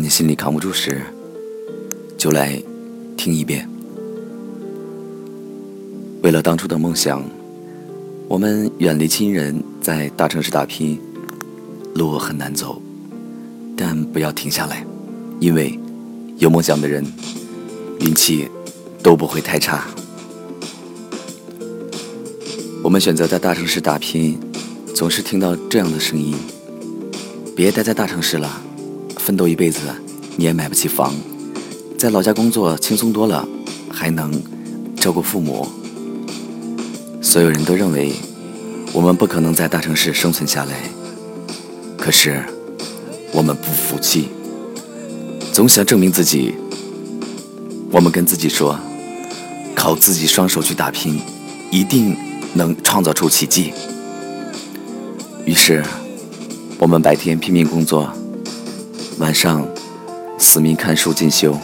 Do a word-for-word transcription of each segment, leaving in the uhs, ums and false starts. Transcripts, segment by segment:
当你心里扛不住时，就来听一遍。为了当初的梦想，我们远离亲人，在大城市打拼，路很难走，但不要停下来，因为有梦想的人运气都不会太差。我们选择在大城市打拼，总是听到这样的声音：别待在大城市了，奋斗一辈子你也买不起房，在老家工作轻松多了，还能照顾父母。所有人都认为我们不可能在大城市生存下来，可是我们不服气，总想证明自己。我们跟自己说，靠自己双手去打拼，一定能创造出奇迹。于是我们白天拼命工作，晚上死命看书进修，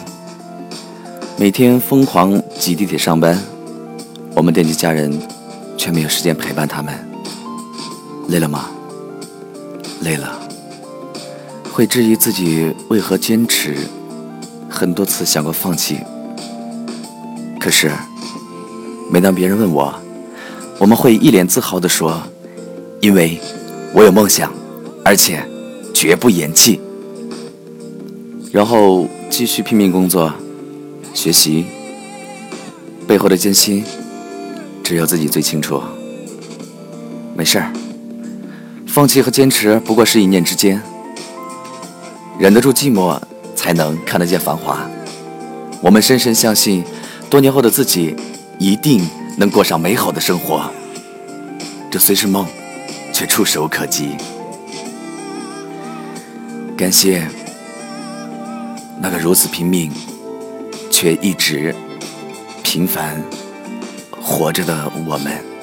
每天疯狂挤地铁上班。我们惦记家人，却没有时间陪伴他们。累了吗？累了，会质疑自己为何坚持，很多次想过放弃。可是每当别人问我，我们会一脸自豪地说，因为我有梦想，而且绝不言弃。然后继续拼命工作学习，背后的艰辛只有自己最清楚。没事儿，放弃和坚持不过是一念之间。忍得住寂寞，才能看得见繁华。我们深深相信，多年后的自己一定能过上美好的生活。这虽是梦，却触手可及。感谢那个如此拼命却一直平凡活着的我们。